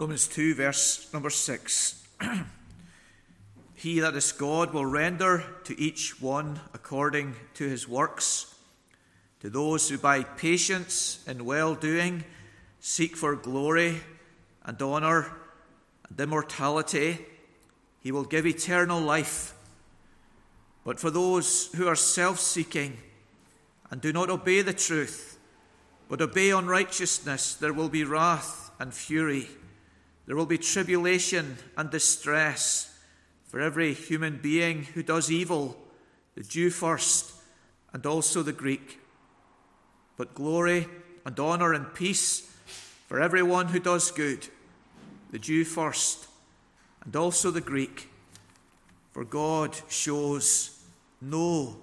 Romans 2, verse number 6. He, that is God, will render to each one according to his works. To those who by patience and well-doing seek for glory and honour and immortality, he will give eternal life. But for those who are self-seeking and do not obey the truth, but obey unrighteousness, there will be wrath and fury. There will be tribulation and distress for every human being who does evil, the Jew first and also the Greek. But glory and honour and peace for everyone who does good, the Jew first and also the Greek. For God shows no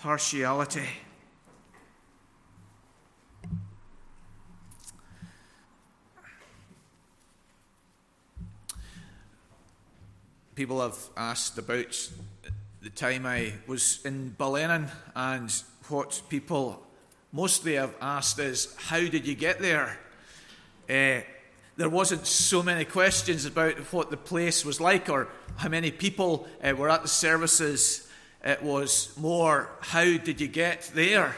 partiality. People have asked about the time I was in Balenin, and what people mostly have asked is, how did you get there? There wasn't so many questions about what the place was like or how many people were at the services. It was more, how did you get there?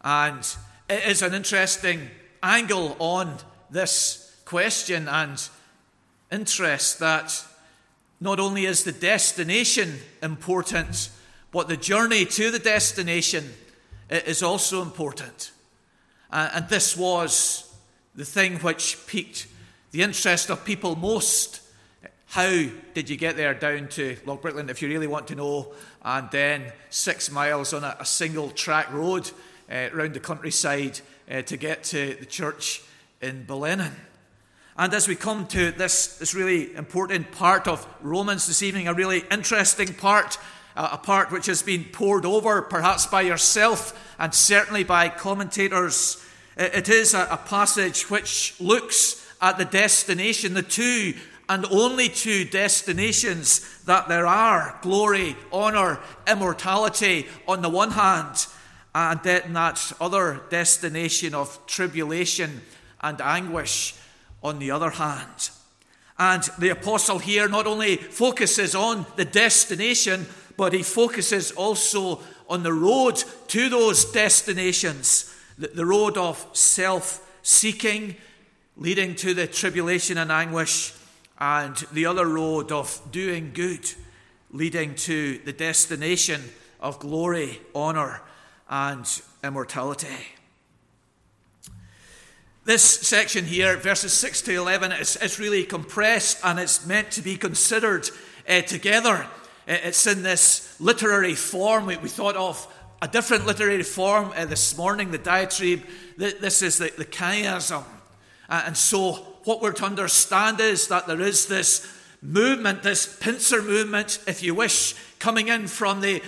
And it is an interesting angle on this question and interest that not only is the destination important, but the journey to the destination is also important. And this was the thing which piqued the interest of people most. How did you get there down to Loughbrickland, if you really want to know, and then 6 miles on a single track road round the countryside to get to the church in Balenin? And as we come to this really important part of Romans this evening, a really interesting part, a part which has been pored over perhaps by yourself and certainly by commentators, it is a passage which looks at the destination, the two and only two destinations that there are, glory, honour, immortality on the one hand, and then that other destination of tribulation and anguish on the other hand. And the apostle here not only focuses on the destination, but he focuses also on the road to those destinations, the road of self-seeking, leading to the tribulation and anguish, and the other road of doing good, leading to the destination of glory, honour, and immortality. This section here, verses 6 to 11, it's really compressed and it's meant to be considered together. It's in this literary form. We thought of a different literary form this morning, the diatribe. This is the chiasm. And so what we're to understand is that there is this movement, this pincer movement, if you wish, coming in from the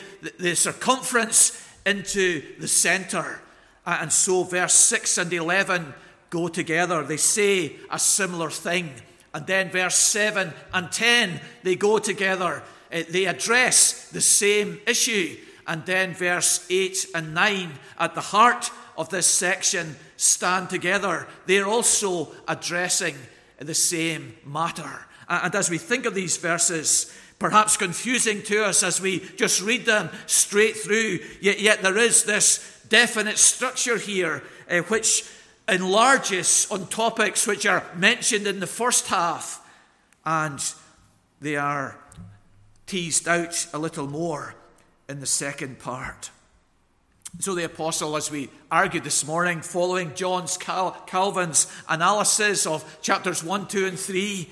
circumference into the centre. And so verse 6 and 11 go together. They say a similar thing. And then verse 7 and 10, they go together. They address the same issue. And then verse 8 and 9, at the heart of this section, stand together. They're also addressing the same matter. And as we think of these verses, perhaps confusing to us as we just read them straight through, yet there is this definite structure here which enlarges on topics which are mentioned in the first half, and they are teased out a little more in the second part. So the apostle, as we argued this morning, following John's Calvin's analysis of chapters 1, 2 and 3,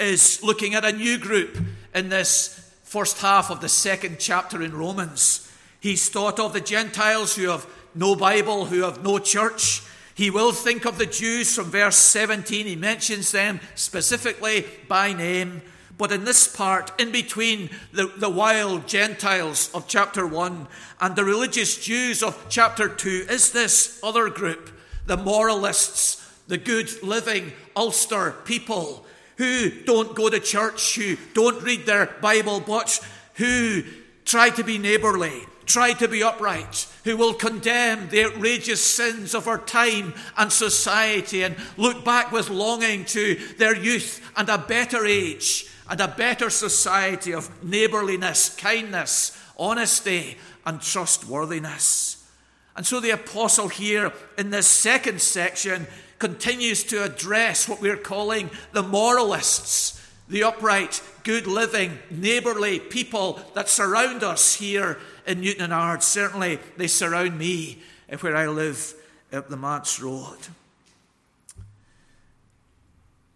is looking at a new group in this first half of the second chapter in Romans. He's thought of the Gentiles who have no Bible, who have no church. He will think of the Jews from verse 17. He mentions them specifically by name. But in this part, in between the wild Gentiles of chapter 1 and the religious Jews of chapter 2, is this other group, the moralists, the good living Ulster people who don't go to church, who don't read their Bible, but who try to be neighbourly, try to be upright, who will condemn the outrageous sins of our time and society and look back with longing to their youth and a better age and a better society of neighborliness, kindness, honesty, and trustworthiness. And so the apostle here in this second section continues to address what we're calling the moralists, the upright, good living, neighbourly people that surround us here in Newtownards. Certainly they surround me where I live up the Manse road.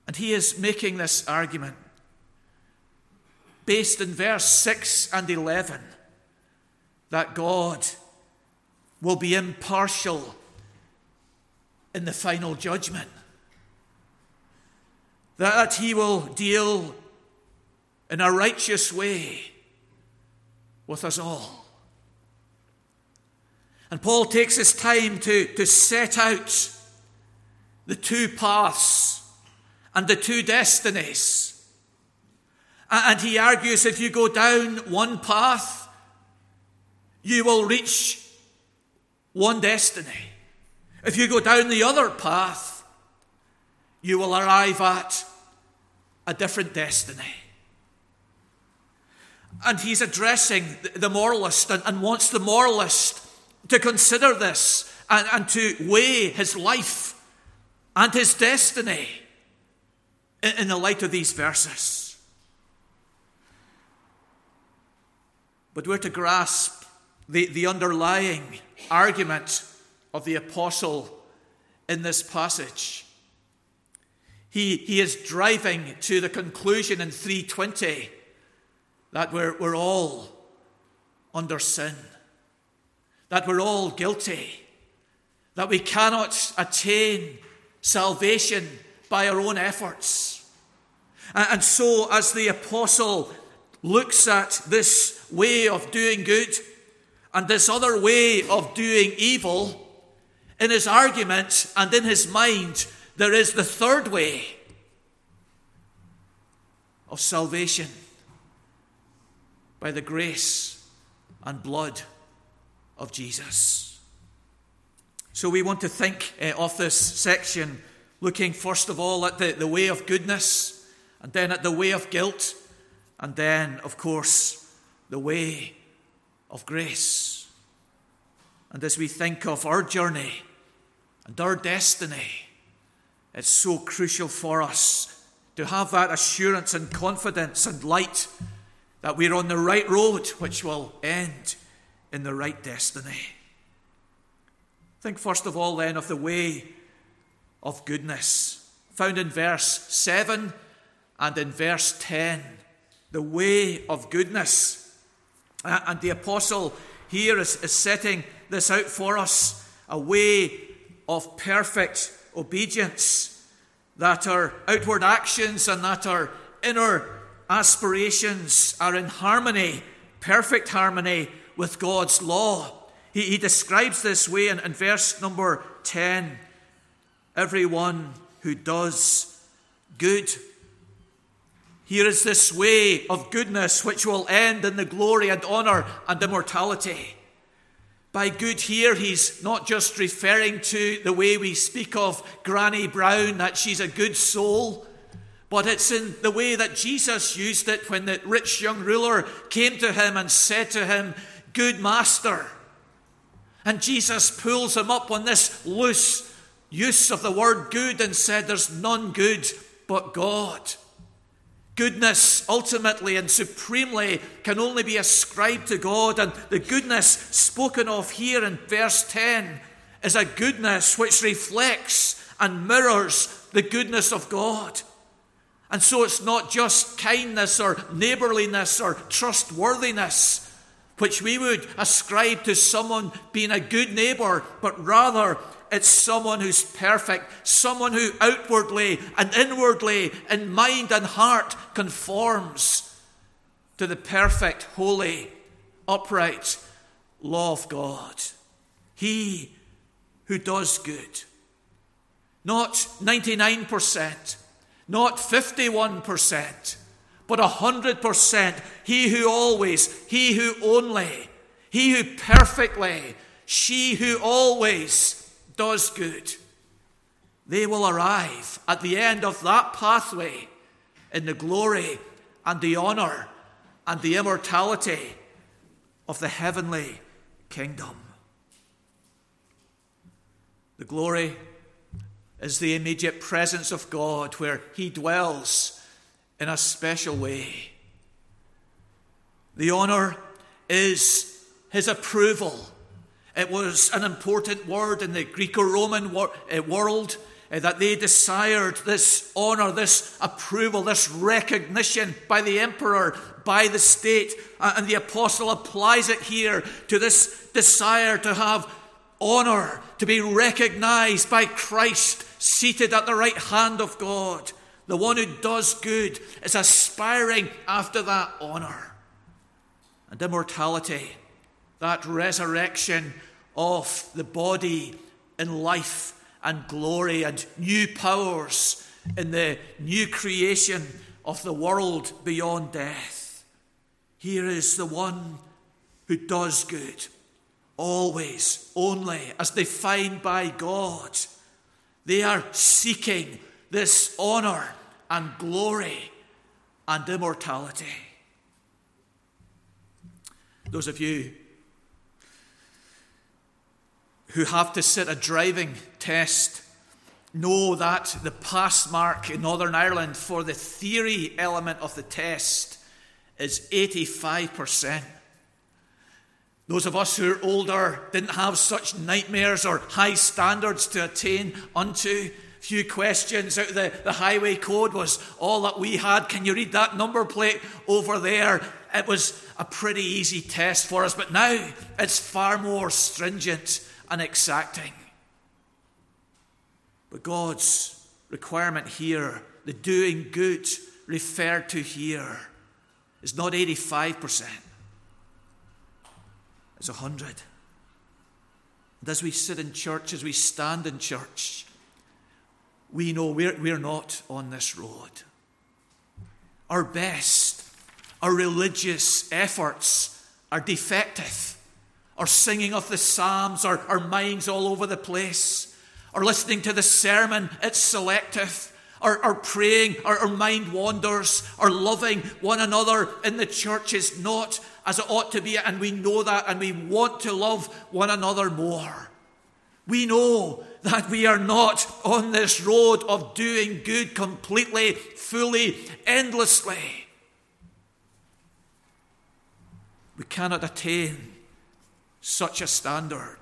And he is making this argument based in verse 6 and 11 that God will be impartial in the final judgment, that he will deal in a righteous way with us all. And Paul takes his time to set out the two paths and the two destinies. And he argues if you go down one path, you will reach one destiny. If you go down the other path, you will arrive at a different destiny. And he's addressing the moralist and wants the moralist to consider this and to weigh his life and his destiny in the light of these verses. But we're to grasp the underlying argument of the apostle in this passage. He is driving to the conclusion in 3:20 that we're all under sin, that we're all guilty, that we cannot attain salvation by our own efforts. And so as the apostle looks at this way of doing good and this other way of doing evil, in his argument and in his mind, there is the third way of salvation by the grace and blood of Jesus. So we want to think of this section looking first of all at the way of goodness, and then at the way of guilt, and then, of course, the way of grace. And as we think of our journey and our destiny, it's so crucial for us to have that assurance and confidence and light that we're on the right road, which will end in the right destiny. Think first of all then of the way of goodness, found in verse 7 and in verse 10. The way of goodness. And the apostle here is setting this out for us, a way of perfect obedience, that our outward actions and that our inner aspirations are in harmony, perfect harmony with God's law. He describes this way in verse number 10. Everyone who does good. Here is this way of goodness which will end in the glory and honor and immortality. By good here, he's not just referring to the way we speak of Granny Brown, that she's a good soul, but it's in the way that Jesus used it when the rich young ruler came to him and said to him, "Good master." And Jesus pulls him up on this loose use of the word good and said, "There's none good but God." Goodness ultimately and supremely can only be ascribed to God, and the goodness spoken of here in verse 10 is a goodness which reflects and mirrors the goodness of God. And so it's not just kindness or neighborliness or trustworthiness which we would ascribe to someone being a good neighbor, but rather it's someone who's perfect, someone who outwardly and inwardly in mind and heart conforms to the perfect, holy, upright law of God. He who does good. Not 99%, not 51%, but 100%. He who always, he who only, He who perfectly, she who always does good. They will arrive at the end of that pathway in the glory and the honor and the immortality of the heavenly kingdom. The glory is the immediate presence of God, where he dwells in a special way. The honor is his approval. It was an important word in the Greco-Roman world that they desired this honor, this approval, this recognition by the emperor, by the state. And the apostle applies it here to this desire to have honor, to be recognized by Christ seated at the right hand of God. The one who does good is aspiring after that honor. And immortality, that resurrection of the body in life and glory and new powers in the new creation of the world beyond death. Here is the one who does good, always, only, as defined by God. They are seeking this honor and glory and immortality. Those of you who have to sit a driving test know that the pass mark in Northern Ireland for the theory element of the test is 85%. Those of us who are older didn't have such nightmares or high standards to attain unto. Few questions out of the highway code was all that we had. Can you read that number plate over there? It was a pretty easy test for us, but now it's far more stringent and exacting. But God's requirement here, the doing good referred to here, is not 85%. It's 100. And as we sit in church, as we stand in church, we know we're not on this road. Our best, our religious efforts are defective. Our singing of the Psalms, our minds all over the place. Our listening to the sermon, it's selective. Our praying, our mind wanders. Our loving one another in the church is not as it ought to be, and we know that, and we want to love one another more. We know that we are not on this road of doing good completely, fully, endlessly. We cannot attain such a standard.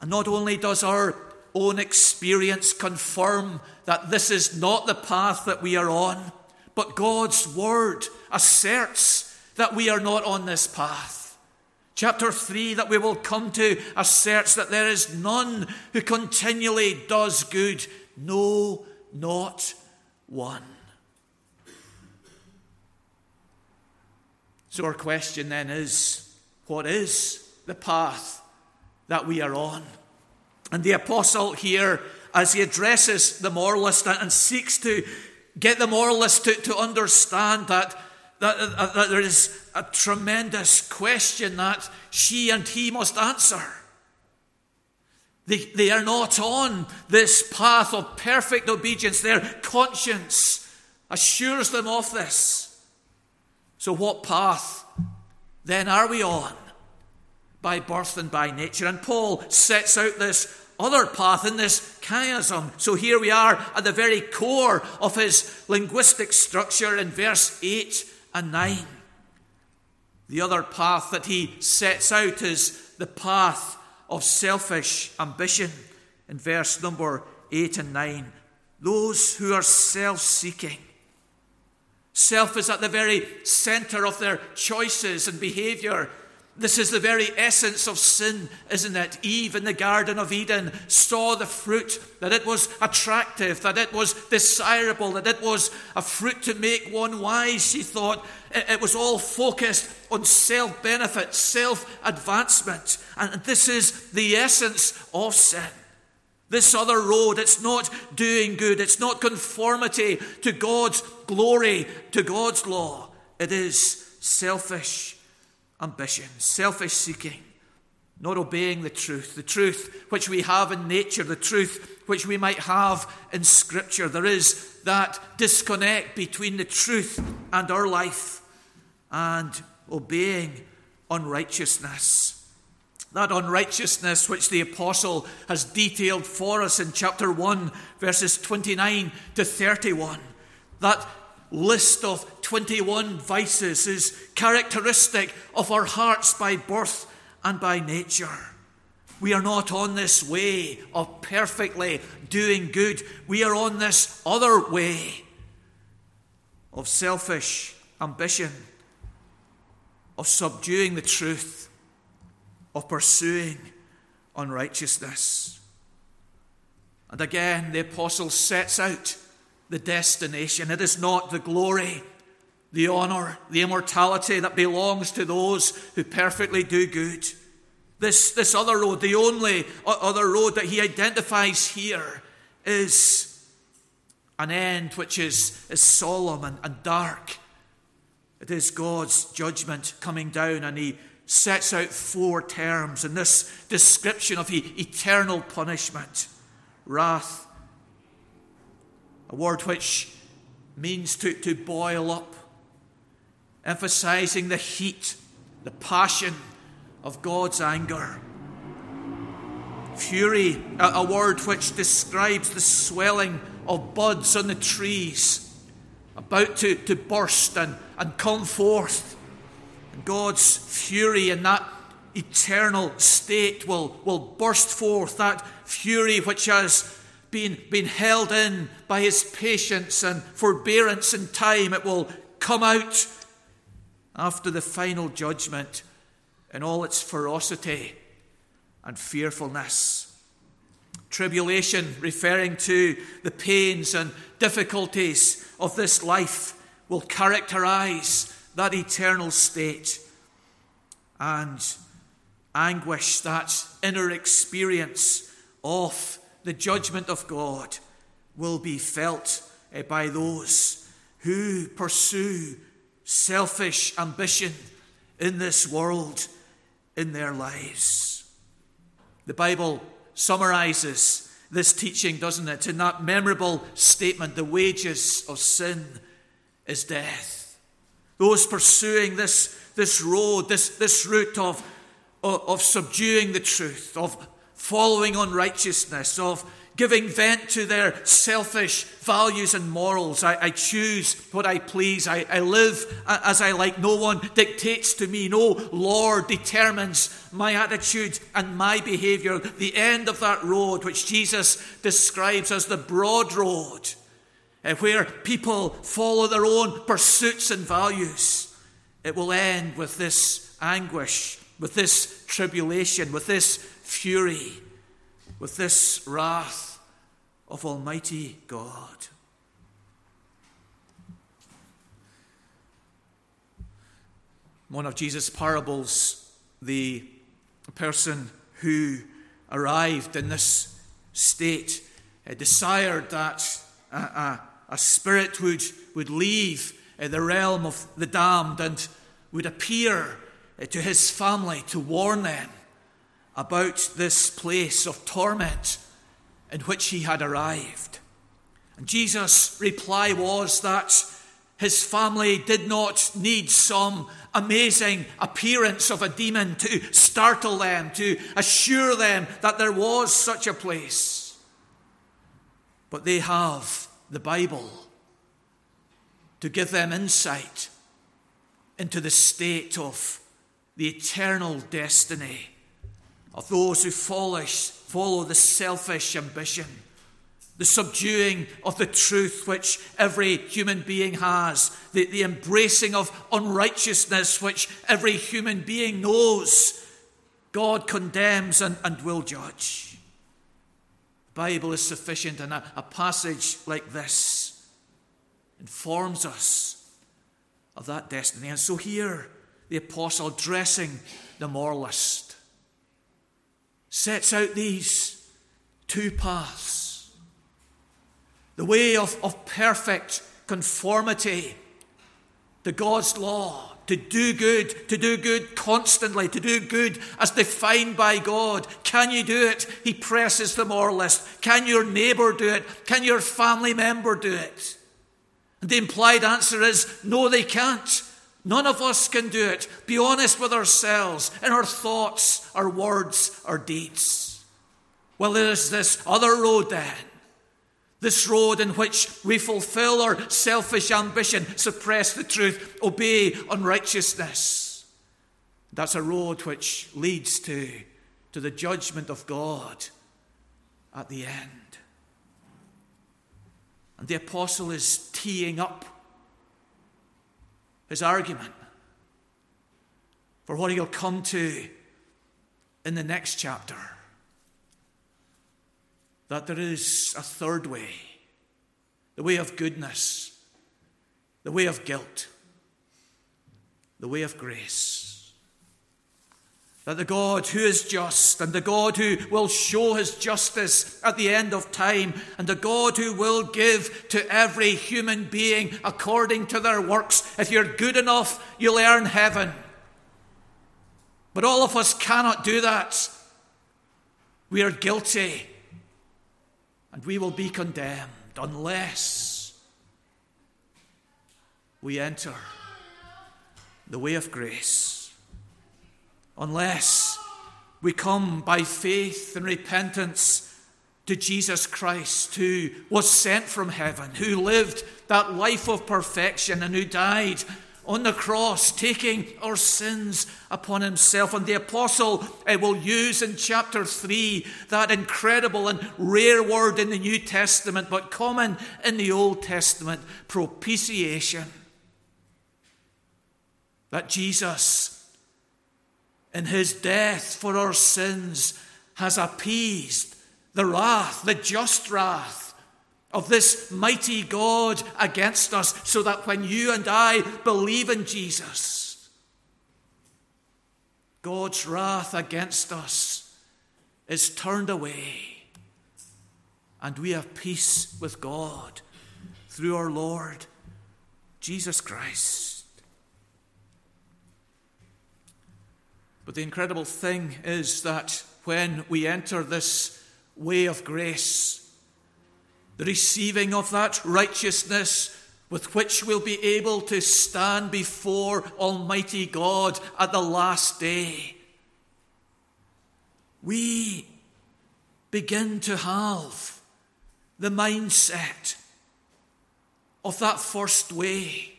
And not only does our own experience confirm that this is not the path that we are on, but God's word asserts that we are not on this path. Chapter 3 that we will come to asserts that there is none who continually does good. No, not one. So our question then is, what is the path that we are on? And the apostle here, as he addresses the moralist and seeks to get the moralist to understand that there is a tremendous question that she and he must answer. They are not on this path of perfect obedience. Their conscience assures them of this. So what path then are we on? By birth and by nature. And Paul sets out this other path in this chiasm. So here we are at the very core of his linguistic structure in verse 8. And 9. The other path that he sets out is the path of selfish ambition in verse number 8 and 9. Those who are self-seeking. Self is at the very center of their choices and behavior. This is the very essence of sin, isn't it? Eve in the Garden of Eden saw the fruit, that it was attractive, that it was desirable, that it was a fruit to make one wise, she thought. It was all focused on self-benefit, self-advancement. And this is the essence of sin. This other road, it's not doing good. It's not conformity to God's glory, to God's law. It is selfish ambition, selfish seeking, not obeying the truth which we have in nature, the truth which we might have in Scripture. There is that disconnect between the truth and our life and obeying unrighteousness. That unrighteousness which the apostle has detailed for us in chapter 1, verses 29 to 31. That list of 21 vices is characteristic of our hearts by birth and by nature. We are not on this way of perfectly doing good. We are on this other way of selfish ambition, of subduing the truth, of pursuing unrighteousness. And again, the apostle sets out the destination. It is not the glory, the honour, the immortality that belongs to those who perfectly do good. This other road, the only other road that he identifies here, is an end which is solemn and dark. It is God's judgment coming down, and he sets out four terms in this description of eternal punishment. Wrath, a word which means to boil up, emphasizing the heat, the passion of God's anger. Fury, a word which describes the swelling of buds on the trees, about to burst and come forth. And God's fury in that eternal state will burst forth, that fury which has been held in by his patience and forbearance in time. It will come out after the final judgment in all its ferocity and fearfulness. Tribulation, referring to the pains and difficulties of this life, will characterize that eternal state, and anguish, that inner experience of the judgment of God, will be felt by those who pursue selfish ambition in this world, in their lives. The Bible summarizes this teaching, doesn't it, in that memorable statement, the wages of sin is death. Those pursuing this route of subduing the truth, of following unrighteousness, of giving vent to their selfish values and morals. I choose what I please. I live as I like. No one dictates to me. No law determines my attitude and my behavior. The end of that road, which Jesus describes as the broad road, where people follow their own pursuits and values, it will end with this anguish, with this tribulation, with this fury, with this wrath of Almighty God. In one of Jesus' parables, the person who arrived in this state desired that a spirit would leave the realm of the damned and would appear to his family to warn them about this place of torment in which he had arrived. And Jesus' reply was that his family did not need some amazing appearance of a demon to startle them, to assure them that there was such a place. But they have the Bible to give them insight into the state of the eternal destiny of those who follow the selfish ambition, the subduing of the truth which every human being has, the embracing of unrighteousness which every human being knows God condemns and will judge. The Bible is sufficient, and a passage like this informs us of that destiny. And so here, the apostle, addressing the moralist, sets out these two paths. The way of perfect conformity to God's law, to do good constantly, to do good as defined by God. Can you do it? He presses the moralist. Can your neighbour do it? Can your family member do it? And the implied answer is, no, they can't. None of us can do it. Be honest with ourselves in our thoughts, our words, our deeds. Well, there is this other road then. This road in which we fulfill our selfish ambition, suppress the truth, obey unrighteousness. That's a road which leads to the judgment of God at the end. And the apostle is teeing up his argument for what he'll come to in the next chapter. That there is a third way, the way of goodness, the way of guilt, the way of grace. That the God who is just and the God who will show his justice at the end of time and the God who will give to every human being according to their works. If you're good enough, you'll earn heaven. But all of us cannot do that. We are guilty. And we will be condemned unless we enter the way of grace. Unless we come by faith and repentance to Jesus Christ, who was sent from heaven, who lived that life of perfection and who died on the cross, taking our sins upon himself. And the apostle will use in chapter 3 that incredible and rare word in the New Testament, but common in the Old Testament, propitiation. That Jesus, in his death for our sins, has appeased the wrath, the just wrath, of this mighty God against us, so that when you and I believe in Jesus, God's wrath against us is turned away, and we have peace with God through our Lord Jesus Christ. But the incredible thing is that when we enter this way of grace, the receiving of that righteousness with which we'll be able to stand before Almighty God at the last day, we begin to have the mindset of that first way.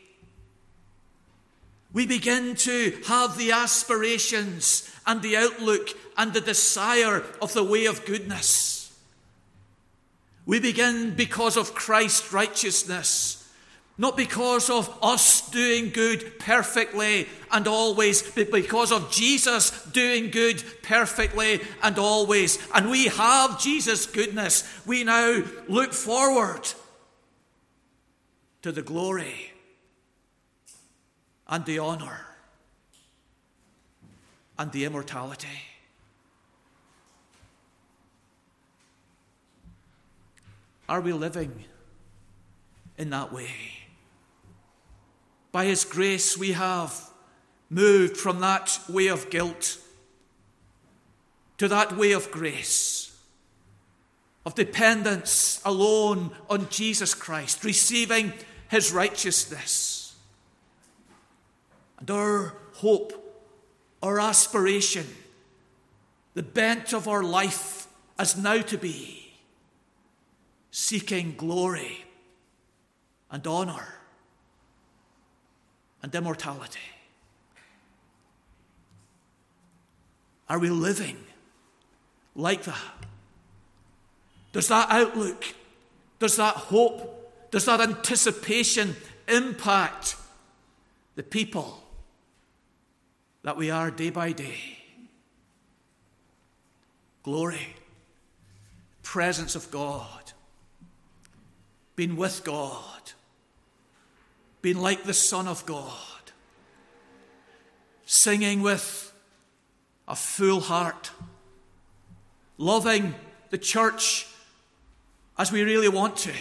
We begin to have the aspirations and the outlook and the desire of the way of goodness. We begin because of Christ's righteousness, not because of us doing good perfectly and always, but because of Jesus doing good perfectly and always. And we have Jesus' goodness. We now look forward to the glory and the honor and the immortality. Are we living in that way? By his grace, we have moved from that way of guilt to that way of grace, of dependence alone on Jesus Christ, receiving his righteousness. And our hope, our aspiration, the bent of our life as now to be, seeking glory and honor and immortality. Are we living like that? Does that outlook, does that hope, does that anticipation impact the people that we are day by day? Glory, presence of God, been with God, been like the Son of God, singing with a full heart, loving the church as we really want to,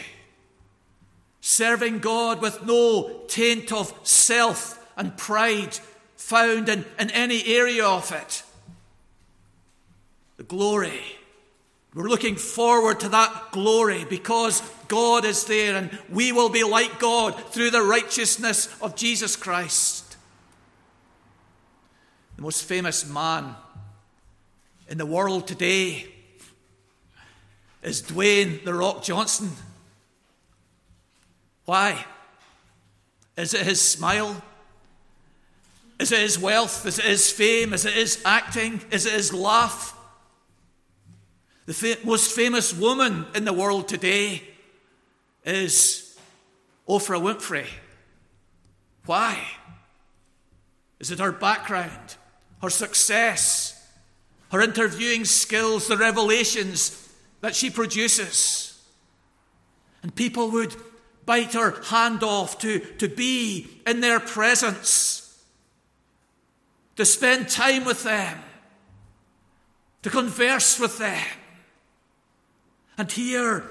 serving God with no taint of self and pride found in any area of it. The glory. We're looking forward to that glory because God is there and we will be like God through the righteousness of Jesus Christ. The most famous man in the world today is Dwayne the Rock Johnson. Why? Is it his smile? Is it his wealth? Is it his fame? Is it his acting? Is it his laugh? The most famous woman in the world today is Oprah Winfrey. Why? Is it her background, her success, her interviewing skills, the revelations that she produces? And people would bite her hand off to be in their presence, to spend time with them, to converse with them. And here,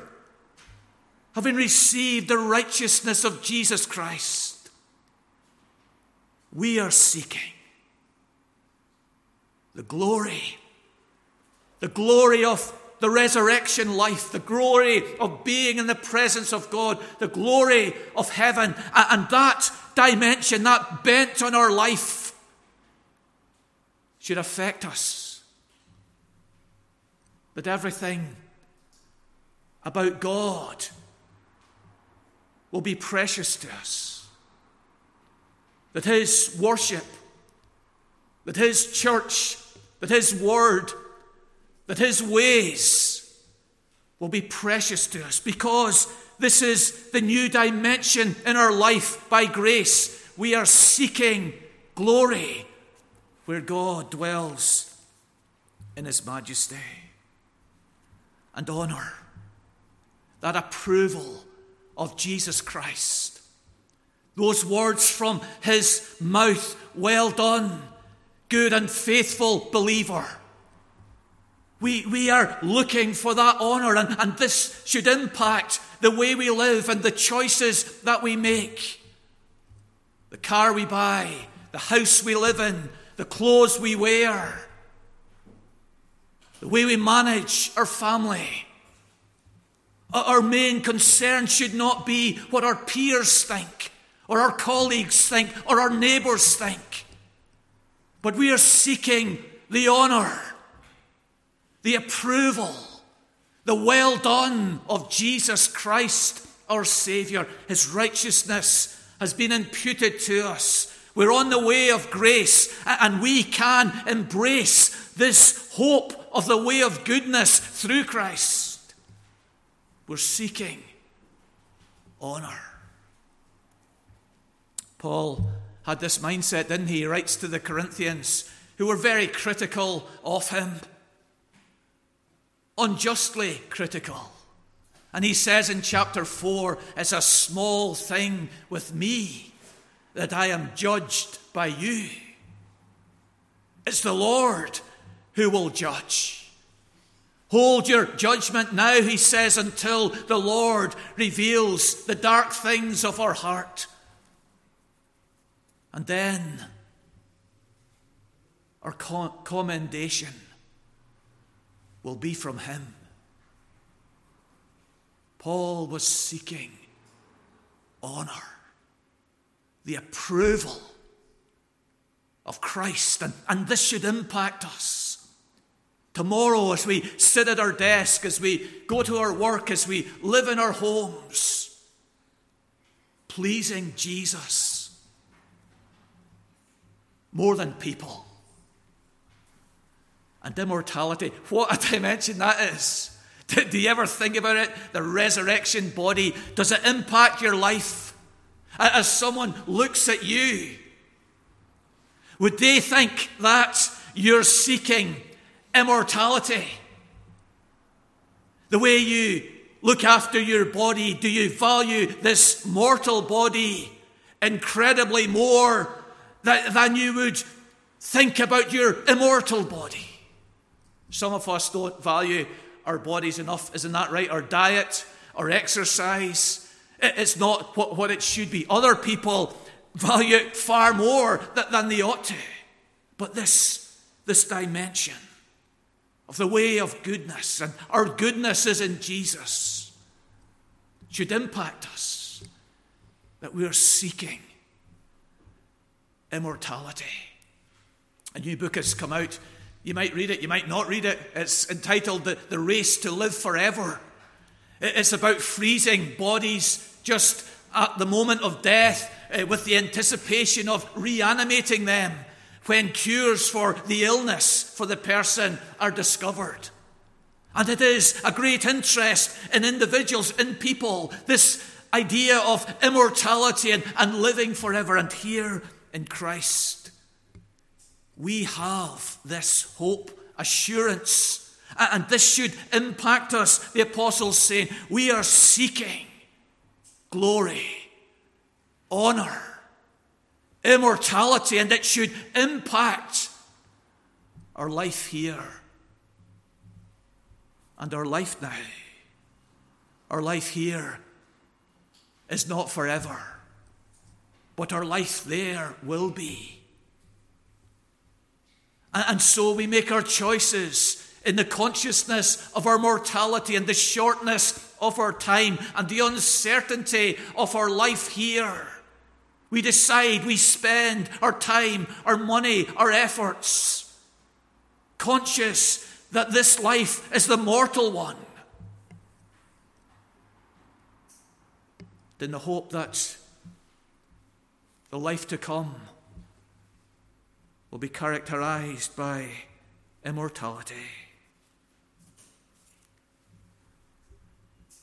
having received the righteousness of Jesus Christ, we are seeking the glory of the resurrection life, the glory of being in the presence of God, the glory of heaven, and that dimension, that bent on our life should affect us. But everything about God will be precious to us. That his worship, that his church, that his word, that his ways will be precious to us because this is the new dimension in our life by grace. We are seeking glory where God dwells in his majesty and honor, that approval of Jesus Christ. Those words from his mouth, "Well done, good and faithful believer." We are looking for that honour, and this should impact the way we live and the choices that we make. The car we buy, the house we live in, the clothes we wear, the way we manage our family. Our main concern should not be what our peers think, or our colleagues think, or our neighbours think. But we are seeking the honour, the approval, the well done of Jesus Christ, our Saviour. His righteousness has been imputed to us. We're on the way of grace, and we can embrace this hope of the way of goodness through Christ. We're seeking honour. Paul had this mindset, didn't he? He writes to the Corinthians, who were very critical of him. Unjustly critical. And he says in chapter 4, "It's a small thing with me that I am judged by you. It's the Lord who will judge." Hold your judgment now, he says, until the Lord reveals the dark things of our heart. And then our commendation will be from him. Paul was seeking honour, the approval of Christ, and this should impact us. Tomorrow, as we sit at our desk, as we go to our work, as we live in our homes, pleasing Jesus more than people. And immortality, what a dimension that is. Do you ever think about it? The resurrection body, does it impact your life? As someone looks at you, would they think that you're seeking immortality? The way you look after your body, do you value this mortal body incredibly more than you would think about your immortal body? Some of us don't value our bodies enough, isn't that right? Our diet, our exercise. It's not what it should be. Other people value it far more than they ought to. But this dimension of the way of goodness, and our goodness is in Jesus, should impact us, that we are seeking immortality. A new book has come out. You might read it, you might not read it. It's entitled The Race to Live Forever. It's about freezing bodies just at the moment of death with the anticipation of reanimating them when cures for the illness for the person are discovered. And it is a great interest in individuals, in people, this idea of immortality and living forever. And here in Christ, we have this hope, assurance, and this should impact us. The apostles saying, we are seeking glory, honor, immortality, and it should impact our life here and our life now. Our life here is not forever, but our life there will be. And so we make our choices in the consciousness of our mortality and the shortness of our time and the uncertainty of our life here. We decide, we spend our time, our money, our efforts, conscious that this life is the mortal one, in the hope that the life to come will be characterized by immortality.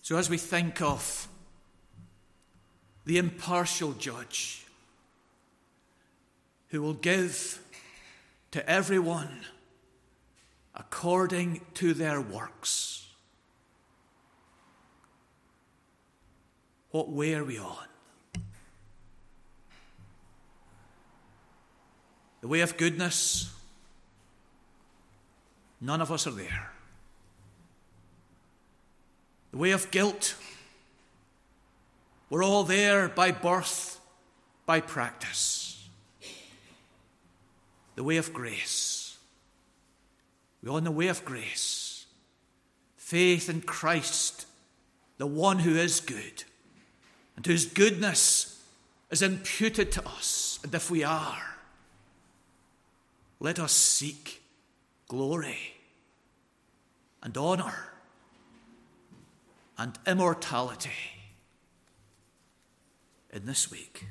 So as we think of the impartial judge who will give to everyone according to their works, what way are we on? The way of goodness, none of us are there. The way of guilt, we're all there by birth, by practice. The way of grace, we're on the way of grace. Faith in Christ, the one who is good, and whose goodness is imputed to us. And if we are, let us seek glory and honor and immortality in this week.